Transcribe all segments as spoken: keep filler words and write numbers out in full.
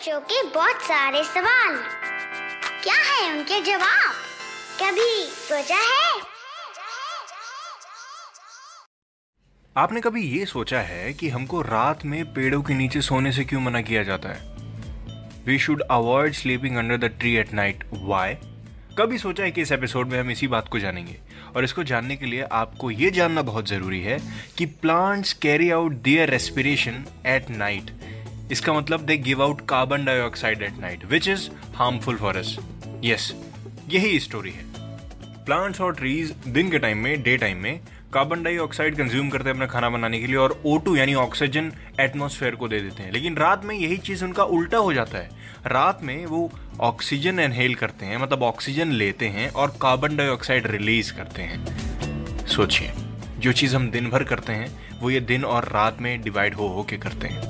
बच्चों के बहुत सारे सवाल, क्या है उनके जवाब, कभी सोचा है? आपने कभी ये सोचा है कि हमको रात में पेड़ों के नीचे सोने से क्यों मना किया जाता है? We should avoid sleeping under the tree at night, why? कभी सोचा है कि इस एपिसोड में हम इसी बात को जानेंगे, और इसको जानने के लिए आपको ये जानना बहुत ज़रूरी है कि plants carry out their respiration at night. इसका मतलब they give out carbon dioxide at night which is harmful for us. Yes, यही स्टोरी है। प्लांट्स और ट्रीज दिन के टाइम में, डे टाइम में कार्बन डाइऑक्साइड कंज्यूम करते हैं अपना खाना बनाने के लिए, और ओ टू यानी ऑक्सीजन एटमॉस्फेयर को दे देते हैं। लेकिन रात में यही चीज़ उनका उल्टा हो जाता है। रात में वो ऑक्सीजन इनहेल करते हैं, मतलब ऑक्सीजन लेते हैं और कार्बन डाइऑक्साइड रिलीज करते हैं। सोचिए, जो चीज़ हम दिन भर करते हैं वो ये दिन और रात में डिवाइड हो हो के करते हैं।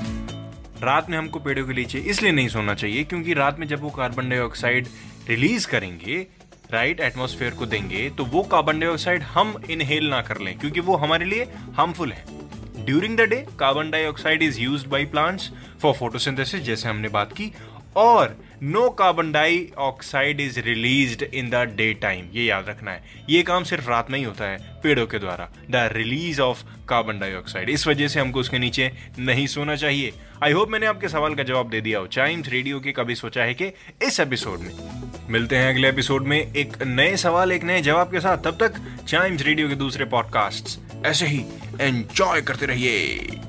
रात में हमको पेड़ों के नीचे इसलिए नहीं सोना चाहिए क्योंकि रात में जब वो कार्बन डाइऑक्साइड रिलीज करेंगे, राइट, एटमॉस्फेयर को देंगे, तो वो कार्बन डाइऑक्साइड हम इनहेल ना कर लें क्योंकि वो हमारे लिए हार्मफुल है। During the day carbon dioxide is used by plants for photosynthesis, जैसे हमने बात की, और no carbon dioxide is released in the day time. ये याद रखना है, ये काम सिर्फ रात में ही होता है पेड़ों के द्वारा, the release of carbon dioxide. इस वजह से हमको उसके नीचे नहीं सोना चाहिए। आई होप मैंने आपके सवाल का जवाब दे दिया हो। चाइम्स रेडियो के कभी सोचा है कि इस एपिसोड में मिलते हैं अगले एपिसोड में एक नए सवाल, एक नए जवाब के साथ। तब तक चाइम्स रेडियो के दूसरे पॉडकास्ट्स ऐसे ही एंजॉय करते रहिए।